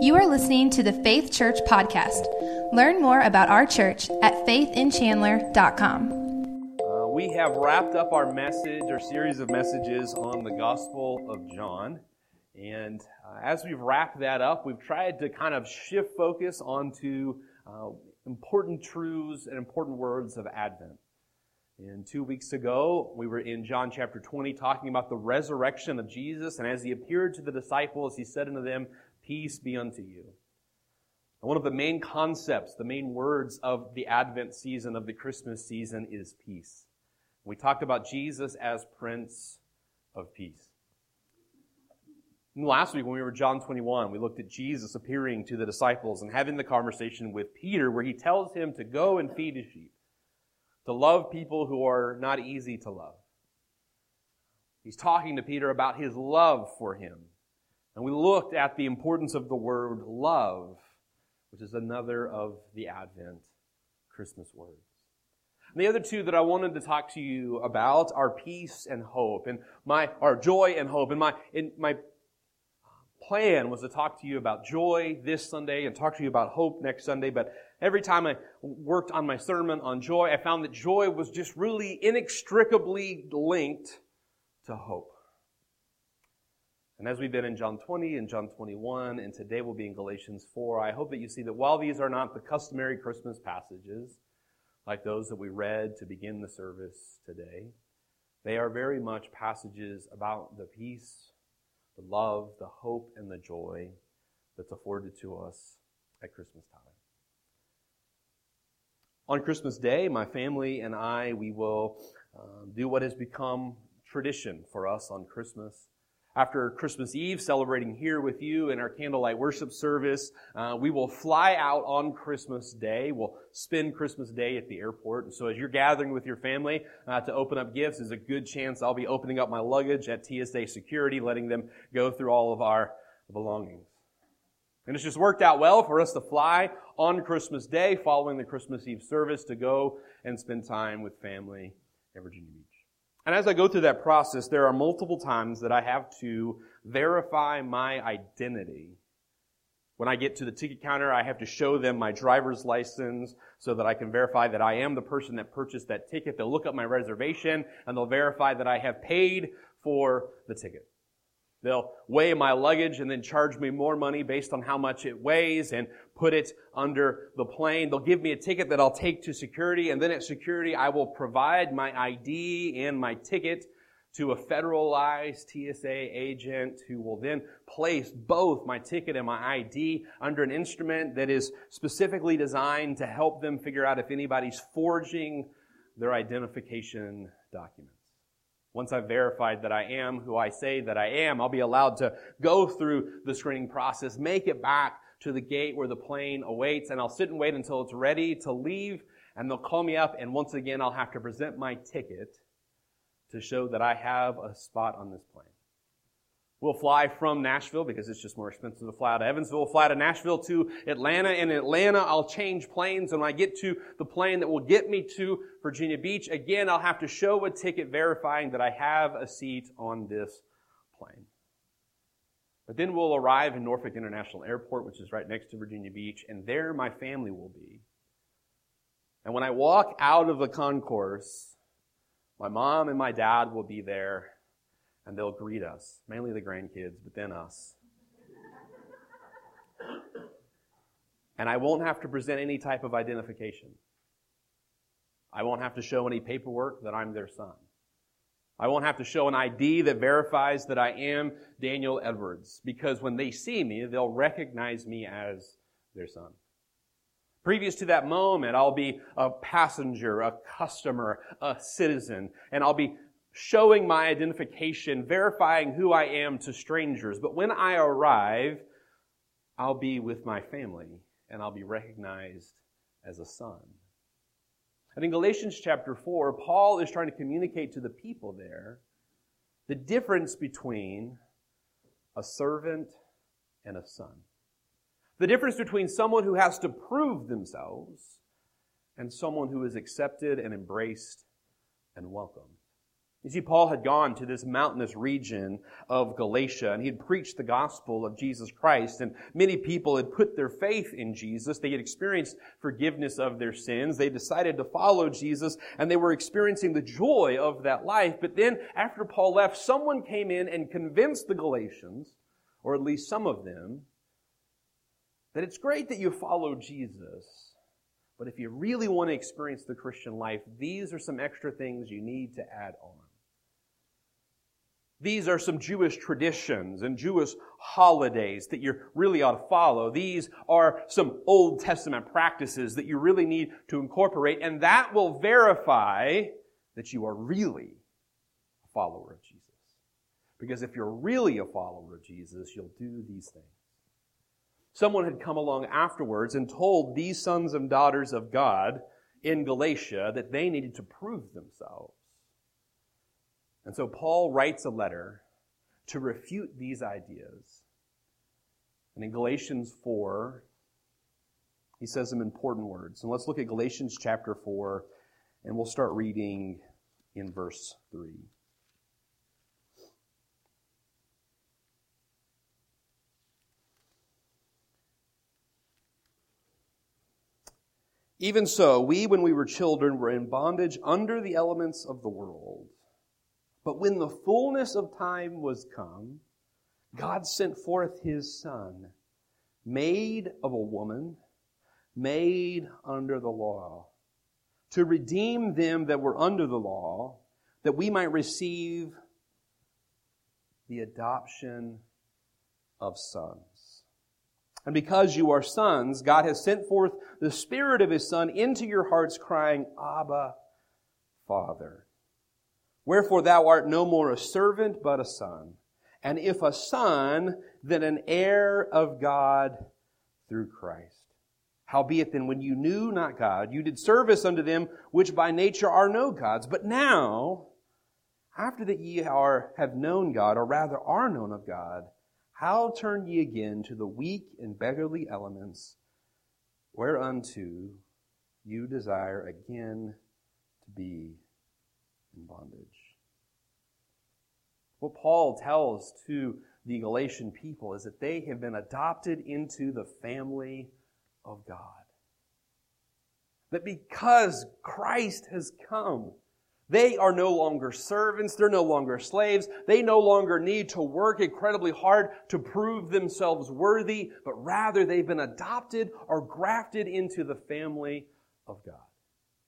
You are listening to the Faith Church podcast. Learn more about our church at faithinchandler.com. We have wrapped up our message, our series of messages on the Gospel of John. And as we've wrapped that up, we've tried to kind of shift focus onto important truths and important words of Advent. And 2 weeks ago, we were in John chapter 20 talking about the resurrection of Jesus. And as he appeared to the disciples, he said unto them, "Peace be unto you." One of the main concepts, the main words of the Advent season, of the Christmas season, is peace. We talked about Jesus as Prince of Peace. And last week when we were in John 21, we looked at Jesus appearing to the disciples and having the conversation with Peter where he tells him to go and feed his sheep, to love people who are not easy to love. He's talking to Peter about his love for him. And we looked at the importance of the word love, which is another of the Advent Christmas words. And the other two that I wanted to talk to you about are peace and hope, and our joy and hope. And my plan was to talk to you about joy this Sunday and talk to you about hope next Sunday. But every time I worked on my sermon on joy, I found that joy was just really inextricably linked to hope. And as we've been in John 20 and John 21, and today we'll be in Galatians 4, I hope that you see that while these are not the customary Christmas passages, like those that we read to begin the service today, they are very much passages about the peace, the love, the hope, and the joy that's afforded to us at Christmas time. On Christmas Day, my family and I, we will do what has become tradition for us on Christmas. After Christmas Eve, celebrating here with you in our candlelight worship service, we will fly out on Christmas Day. We'll spend Christmas Day at the airport. And so as you're gathering with your family to open up gifts, there's a good chance I'll be opening up my luggage at TSA security, letting them go through all of our belongings. And it's just worked out well for us to fly on Christmas Day following the Christmas Eve service to go and spend time with family at Virginia Beach. And as I go through that process, there are multiple times that I have to verify my identity. When I get to the ticket counter, I have to show them my driver's license so that I can verify that I am the person that purchased that ticket. They'll look up my reservation, and they'll verify that I have paid for the ticket. They'll weigh my luggage and then charge me more money based on how much it weighs and put it under the plane. They'll give me a ticket that I'll take to security, and then at security I will provide my ID and my ticket to a federalized TSA agent who will then place both my ticket and my ID under an instrument that is specifically designed to help them figure out if anybody's forging their identification document. Once I've verified that I am who I say that I am, I'll be allowed to go through the screening process, make it back to the gate where the plane awaits, and I'll sit and wait until it's ready to leave, and they'll call me up, and once again, I'll have to present my ticket to show that I have a spot on this plane. We'll fly from Nashville because it's just more expensive to fly out of Evansville. We'll fly to Nashville to Atlanta. In Atlanta, I'll change planes. And when I get to the plane that will get me to Virginia Beach, again, I'll have to show a ticket verifying that I have a seat on this plane. But then we'll arrive in Norfolk International Airport, which is right next to Virginia Beach, and there my family will be. And when I walk out of the concourse, my mom and my dad will be there. And they'll greet us, mainly the grandkids, but then us. And I won't have to present any type of identification. I won't have to show any paperwork that I'm their son. I won't have to show an ID that verifies that I am Daniel Edwards, because when they see me, they'll recognize me as their son. Previous to that moment, I'll be a passenger, a customer, a citizen, and I'll be showing my identification, verifying who I am to strangers. But when I arrive, I'll be with my family, and I'll be recognized as a son. And in Galatians chapter 4, Paul is trying to communicate to the people there the difference between a servant and a son. The difference between someone who has to prove themselves and someone who is accepted and embraced and welcomed. You see, Paul had gone to this mountainous region of Galatia, and he had preached the gospel of Jesus Christ, and many people had put their faith in Jesus. They had experienced forgiveness of their sins. They decided to follow Jesus, and they were experiencing the joy of that life. But then, after Paul left, someone came in and convinced the Galatians, or at least some of them, that it's great that you follow Jesus, but if you really want to experience the Christian life, these are some extra things you need to add on. These are some Jewish traditions and Jewish holidays that you really ought to follow. These are some Old Testament practices that you really need to incorporate, and that will verify that you are really a follower of Jesus. Because if you're really a follower of Jesus, you'll do these things. Someone had come along afterwards and told these sons and daughters of God in Galatia that they needed to prove themselves. And so Paul writes a letter to refute these ideas. And in Galatians 4, he says some important words. And let's look at Galatians chapter 4, and we'll start reading in verse 3. Even so, we, when we were children, were in bondage under the elements of the world. But when the fullness of time was come, God sent forth His Son, made of a woman, made under the law, to redeem them that were under the law, that we might receive the adoption of sons. And because you are sons, God has sent forth the Spirit of His Son into your hearts, crying, Abba, Father. Wherefore thou art no more a servant, but a son. And if a son, then an heir of God through Christ. Howbeit then, when you knew not God, you did service unto them which by nature are no gods. But now, after that ye have known God, or rather are known of God, how turn ye again to the weak and beggarly elements, whereunto you desire again to be in bondage? What Paul tells to the Galatian people is that they have been adopted into the family of God. That because Christ has come, they are no longer servants. They're no longer slaves. They no longer need to work incredibly hard to prove themselves worthy, but rather they've been adopted or grafted into the family of God.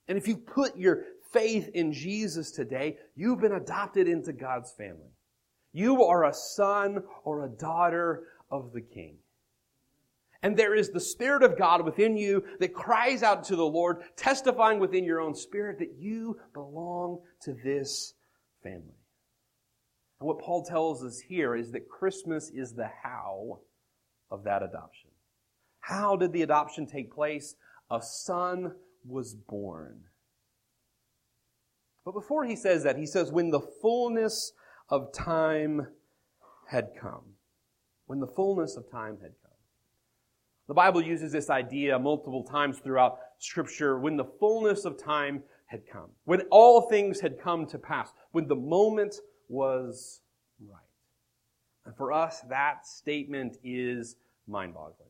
And if you put your faith in Jesus today, you've been adopted into God's family. You are a son or a daughter of the King. And there is the Spirit of God within you that cries out to the Lord, testifying within your own spirit that you belong to this family. And what Paul tells us here is that Christmas is the how of that adoption. How did the adoption take place? A son was born. But before he says that, he says, when the fullness of time had come. When the fullness of time had come. The Bible uses this idea multiple times throughout Scripture, when the fullness of time had come, when all things had come to pass, when the moment was right. And for us, that statement is mind-boggling.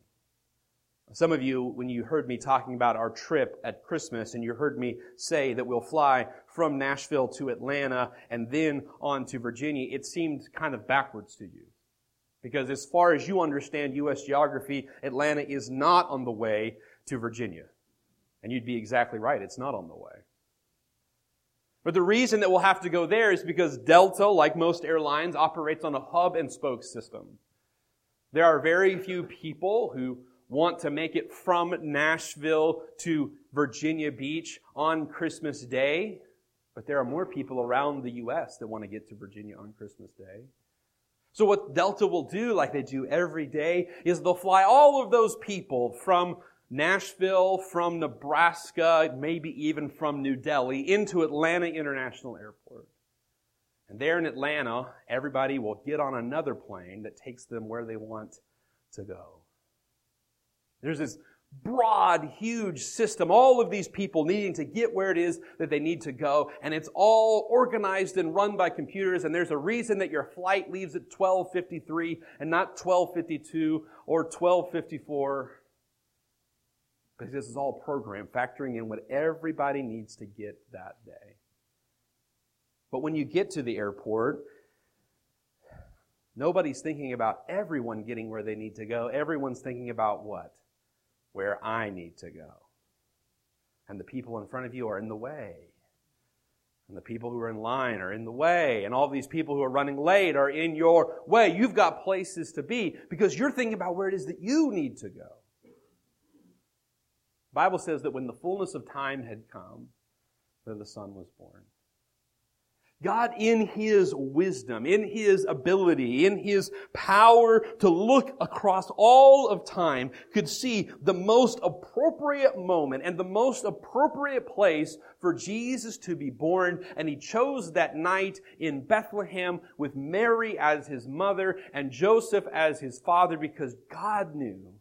Some of you, when you heard me talking about our trip at Christmas, and you heard me say that we'll fly from Nashville to Atlanta and then on to Virginia, it seemed kind of backwards to you. Because as far as you understand U.S. geography, Atlanta is not on the way to Virginia. And you'd be exactly right, it's not on the way. But the reason that we'll have to go there is because Delta, like most airlines, operates on a hub and spoke system. There are very few people who want to make it from Nashville to Virginia Beach on Christmas Day, but there are more people around the U.S. that want to get to Virginia on Christmas Day. So what Delta will do, like they do every day, is they'll fly all of those people from Nashville, from Nebraska, maybe even from New Delhi, into Atlanta International Airport. And there in Atlanta, everybody will get on another plane that takes them where they want to go. There's this broad, huge system, all of these people needing to get where it is that they need to go, and it's all organized and run by computers, and there's a reason that your flight leaves at 12:53 and not 12:52 or 12:54, because this is all programmed, factoring in what everybody needs to get that day. But when you get to the airport, nobody's thinking about everyone getting where they need to go. Everyone's thinking about what? Where I need to go. And the people in front of you are in the way. And the people who are in line are in the way. And all these people who are running late are in your way. You've got places to be because you're thinking about where it is that you need to go. The Bible says that when the fullness of time had come, then the Son was born. God, in His wisdom, in His ability, in His power to look across all of time, could see the most appropriate moment and the most appropriate place for Jesus to be born. And He chose that night in Bethlehem with Mary as His mother and Joseph as His father, because God knew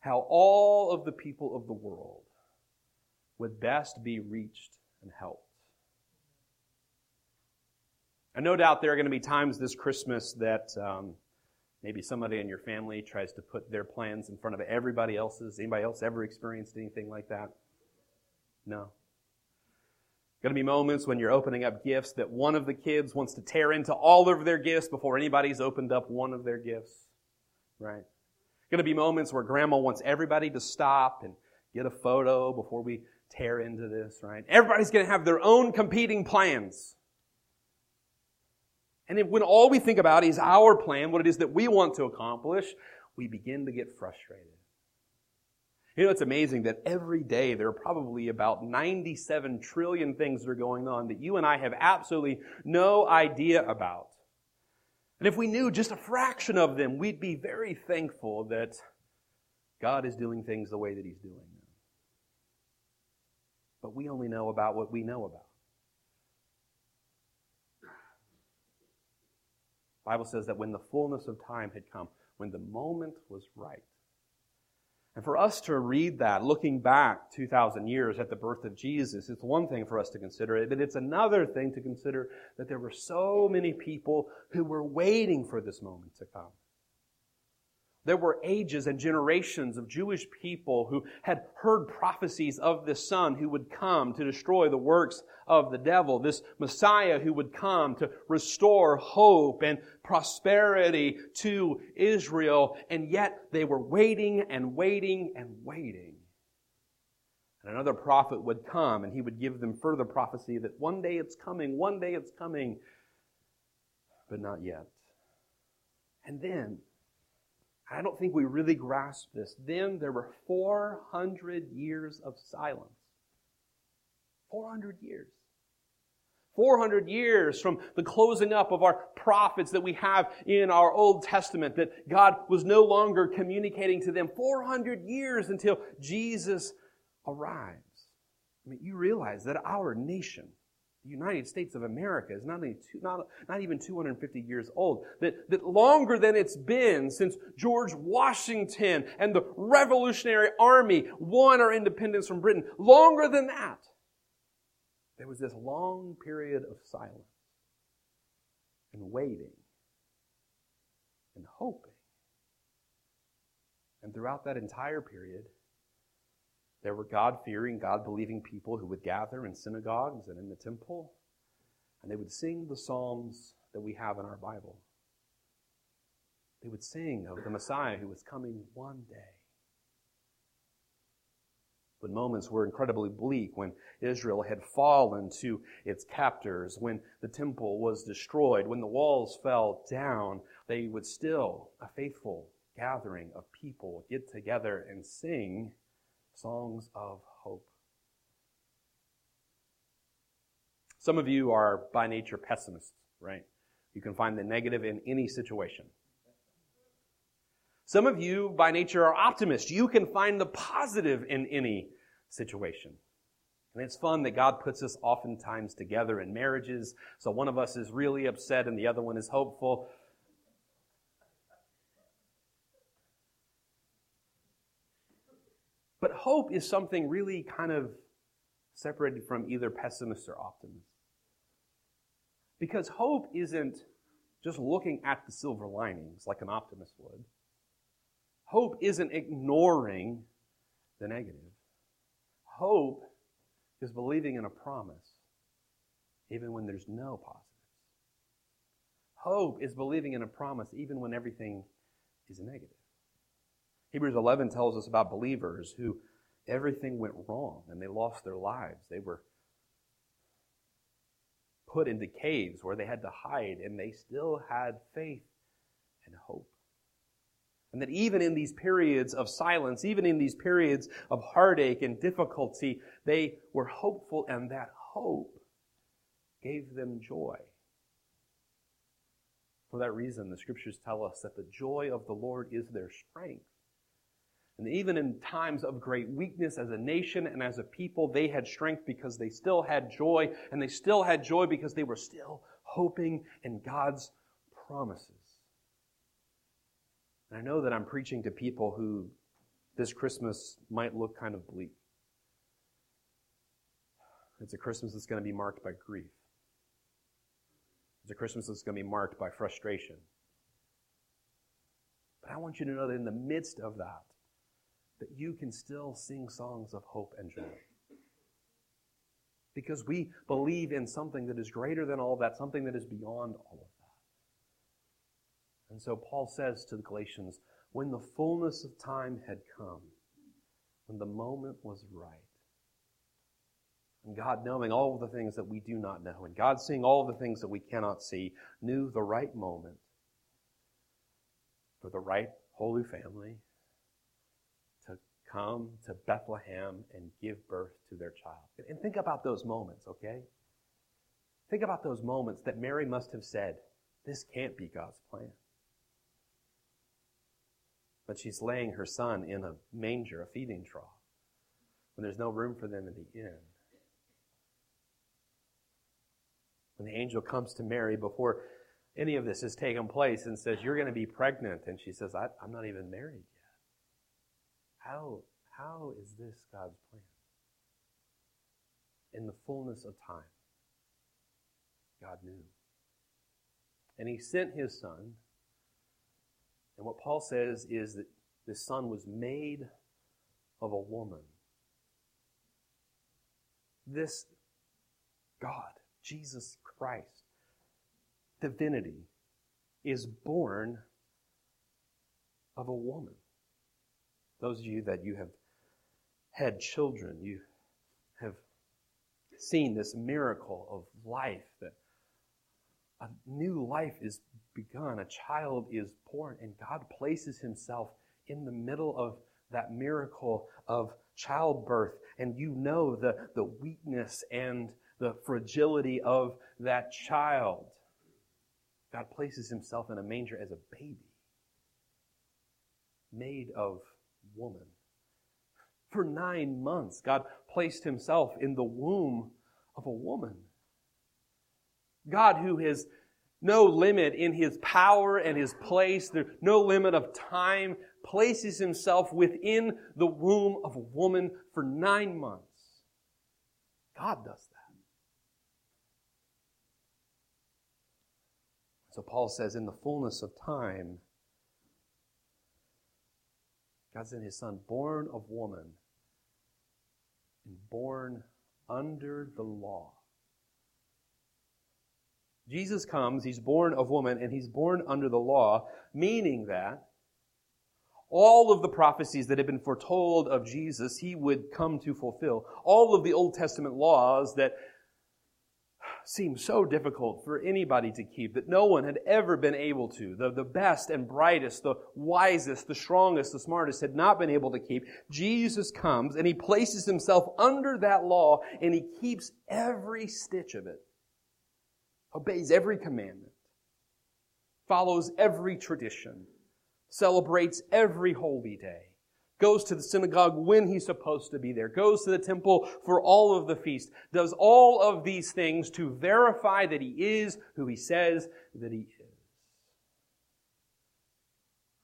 how all of the people of the world would best be reached and helped. And no doubt there are going to be times this Christmas that maybe somebody in your family tries to put their plans in front of everybody else's. Anybody else ever experienced anything like that? No. Going to be moments when you're opening up gifts that one of the kids wants to tear into all of their gifts before anybody's opened up one of their gifts, right? Going to be moments where grandma wants everybody to stop and get a photo before we tear into this, right? Everybody's going to have their own competing plans. And when all we think about is our plan, what it is that we want to accomplish, we begin to get frustrated. You know, it's amazing that every day there are probably about 97 trillion things that are going on that you and I have absolutely no idea about. And if we knew just a fraction of them, we'd be very thankful that God is doing things the way that He's doing them. But we only know about what we know about. The Bible says that when the fullness of time had come, when the moment was right. And for us to read that, looking back 2,000 years at the birth of Jesus, it's one thing for us to consider it, but it's another thing to consider that there were so many people who were waiting for this moment to come. There were ages and generations of Jewish people who had heard prophecies of this Son who would come to destroy the works of the devil, this Messiah who would come to restore hope and prosperity to Israel, and yet they were waiting and waiting and waiting. And another prophet would come, and he would give them further prophecy that one day it's coming, but not yet. And then, I don't think we really grasp this. Then there were 400 years of silence. 400 years. 400 years from the closing up of our prophets that we have in our Old Testament, that God was no longer communicating to them. 400 years until Jesus arrives. I mean, you realize that our nation, the United States of America, is not even 250 years old. That longer than it's been since George Washington and the Revolutionary Army won our independence from Britain. Longer than that, there was this long period of silence and waiting and hoping. And throughout that entire period, there were God-fearing, God-believing people who would gather in synagogues and in the temple, and they would sing the psalms that we have in our Bible. They would sing of the Messiah who was coming one day. But moments were incredibly bleak when Israel had fallen to its captors, when the temple was destroyed, when the walls fell down, they would still, a faithful gathering of people, get together and sing songs of hope. Some of you are by nature pessimists, right? You can find the negative in any situation. Some of you by nature are optimists. You can find the positive in any situation. And it's fun that God puts us oftentimes together in marriages, so one of us is really upset and the other one is hopeful. But hope is something really kind of separated from either pessimist or optimist. Because hope isn't just looking at the silver linings like an optimist would. Hope isn't ignoring the negative. Hope is believing in a promise, even when there's no positives. Hope is believing in a promise, even when everything is negative. Hebrews 11 tells us about believers who everything went wrong and they lost their lives. They were put into caves where they had to hide, and they still had faith and hope. And that even in these periods of silence, even in these periods of heartache and difficulty, they were hopeful, and that hope gave them joy. For that reason, the Scriptures tell us that the joy of the Lord is their strength. And even in times of great weakness as a nation and as a people, they had strength because they still had joy, and they still had joy because they were still hoping in God's promises. And I know that I'm preaching to people who this Christmas might look kind of bleak. It's a Christmas that's going to be marked by grief. It's a Christmas that's going to be marked by frustration. But I want you to know that in the midst of that, that you can still sing songs of hope and joy. Because we believe in something that is greater than all of that, something that is beyond all of that. And so Paul says to the Galatians, when the fullness of time had come, when the moment was right, and God knowing all of the things that we do not know, and God seeing all of the things that we cannot see, knew the right moment for the right Holy Family come to Bethlehem and give birth to their child. And think about those moments, okay? Think about those moments that Mary must have said, this can't be God's plan. But she's laying her son in a manger, a feeding trough, when there's no room for them in the inn. When the angel comes to Mary before any of this has taken place and says, you're going to be pregnant. And she says, I'm not even married yet. How is this God's plan? In the fullness of time, God knew. And He sent His Son. And what Paul says is that this Son was made of a woman. This God, Jesus Christ, divinity, is born of a woman. Those of you that you have had children, you have seen this miracle of life, that a new life is begun, a child is born, and God places Himself in the middle of that miracle of childbirth. And you know the weakness and the fragility of that child. God places Himself in a manger as a baby, made of woman. For 9 months, God placed Himself in the womb of a woman. God, who has no limit in His power and His place, there's no limit of time, places Himself within the womb of a woman for 9 months. God does that. So Paul says, in the fullness of time, God sent His Son, born of woman, and born under the law. Jesus comes, He's born of woman, and He's born under the law, meaning that all of the prophecies that had been foretold of Jesus, He would come to fulfill. All of the Old Testament laws that seemed so difficult for anybody to keep, that no one had ever been able to. The best and brightest, the wisest, the strongest, the smartest had not been able to keep. Jesus comes and He places Himself under that law, and He keeps every stitch of it, obeys every commandment, follows every tradition, celebrates every holy day, goes to the synagogue when He's supposed to be there, goes to the temple for all of the feast, does all of these things to verify that He is who He says that He is.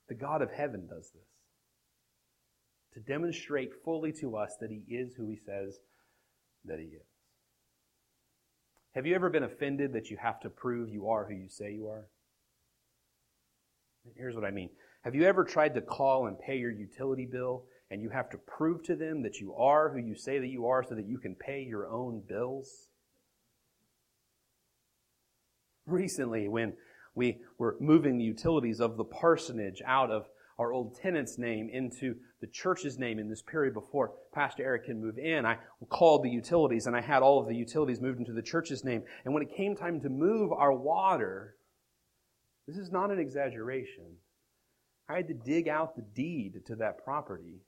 The God of heaven does this. to demonstrate fully to us that he is who he says that he is. Have you ever been offended that you have to prove you are who you say you are? Here's what I mean. Have you ever tried to call and pay your utility bill and you have to prove to them that you are who you say that you are so that you can pay your own bills? Recently, when we were moving the utilities of the parsonage out of our old tenant's name into the church's name in this period before Pastor Eric can move in, I called the utilities and I had all of the utilities moved into the church's name. And when it came time to move our water, this is not an exaggeration, I had to dig out the deed to that property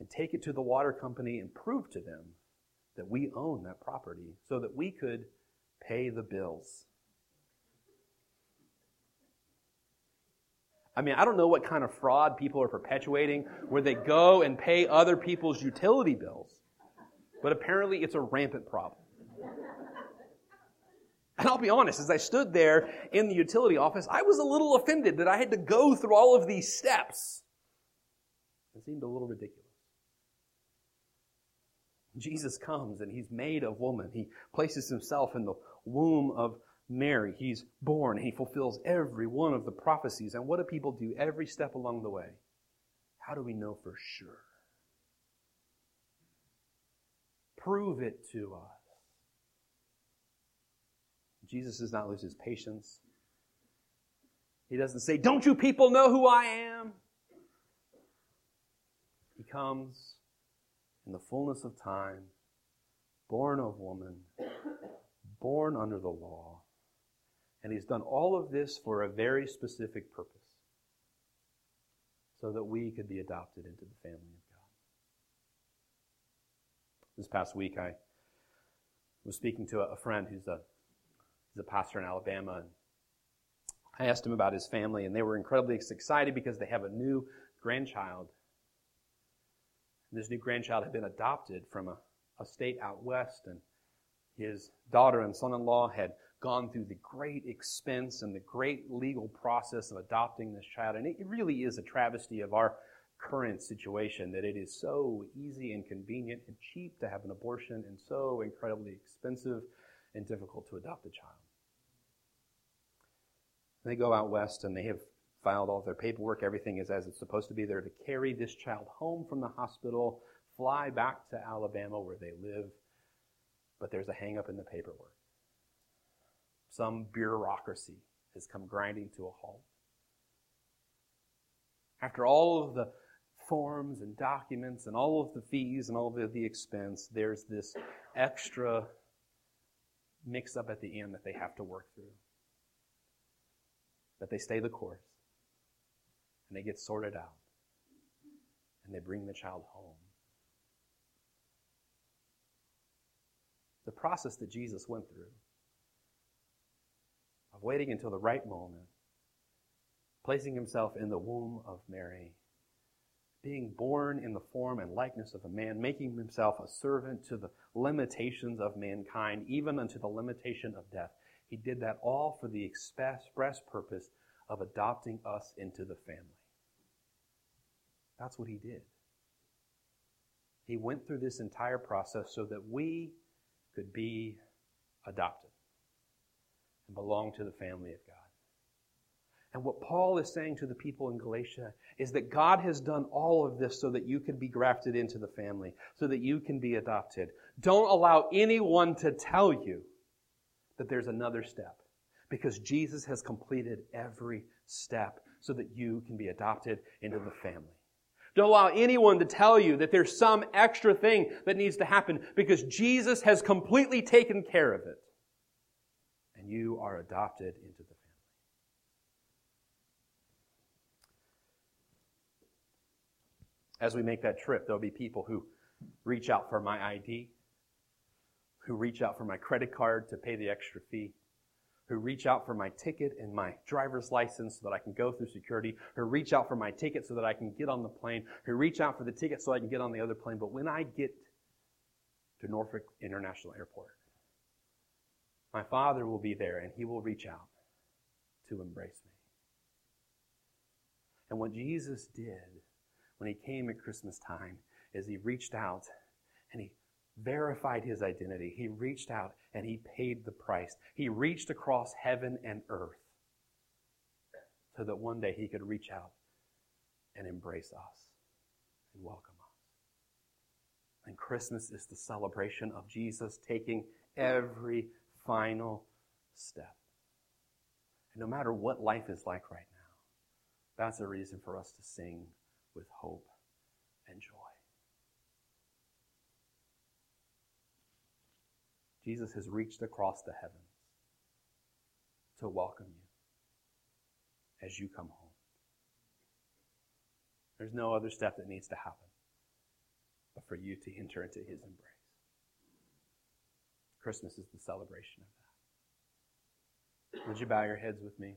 and take it to the water company and prove to them that we own that property so that we could pay the bills. I mean, I don't know what kind of fraud people are perpetuating where they go and pay other people's utility bills, but apparently it's a rampant problem. And I'll be honest, as I stood there in the utility office, I was a little offended that I had to go through all of these steps. It seemed a little ridiculous. Jesus comes and he's made of woman. He places himself in the womb of Mary. He's born. He fulfills every one of the prophecies. And what do people do every step along the way? How do we know for sure? Prove it to us. Jesus does not lose his patience. He doesn't say, "Don't you people know who I am?" He comes in the fullness of time, born of woman, born under the law. And he's done all of this for a very specific purpose, so that we could be adopted into the family of God. This past week, I was speaking to a friend who's a pastor in Alabama, and I asked him about his family, and they were incredibly excited because they have a new grandchild. And this new grandchild had been adopted from a state out west, and his daughter and son-in-law had gone through the great expense and the great legal process of adopting this child. And it really is a travesty of our current situation that it is so easy and convenient and cheap to have an abortion and so incredibly expensive and difficult to adopt a child. And they go out west and they have filed all their paperwork. Everything is as it's supposed to be. They're to carry this child home from the hospital, fly back to Alabama where they live. But there's a hang-up in the paperwork. Some bureaucracy has come grinding to a halt. After all of the forms and documents and all of the fees and all of the expense, there's this extra mix-up at the end that they have to work through. But they stay the course, and they get sorted out, and they bring the child home. The process that Jesus went through, of waiting until the right moment, placing himself in the womb of Mary, being born in the form and likeness of a man, making himself a servant to the limitations of mankind, even unto the limitation of death. He did that all for the express purpose of adopting us into the family. That's what he did. He went through this entire process so that we could be adopted and belong to the family of God. And what Paul is saying to the people in Galatia is that God has done all of this so that you can be grafted into the family, so that you can be adopted. Don't allow anyone to tell you that there's another step, because Jesus has completed every step so that you can be adopted into the family. Don't allow anyone to tell you that there's some extra thing that needs to happen, because Jesus has completely taken care of it. And you are adopted into the family. As we make that trip, there'll be people who reach out for my ID, who reach out for my credit card to pay the extra fee, who reach out for my ticket and my driver's license so that I can go through security, who reach out for my ticket so that I can get on the plane, who reach out for the ticket so I can get on the other plane. But when I get to Norfolk International Airport, my Father will be there and he will reach out to embrace me. And what Jesus did when he came at Christmas time is he reached out and he verified his identity. He reached out and he paid the price. He reached across heaven and earth so that one day he could reach out and embrace us and welcome us. And Christmas is the celebration of Jesus taking every final step. And no matter what life is like right now, that's a reason for us to sing with hope and joy. Jesus has reached across the heavens to welcome you as you come home. There's no other step that needs to happen but for you to enter into his embrace. Christmas is the celebration of that. Would you bow your heads with me?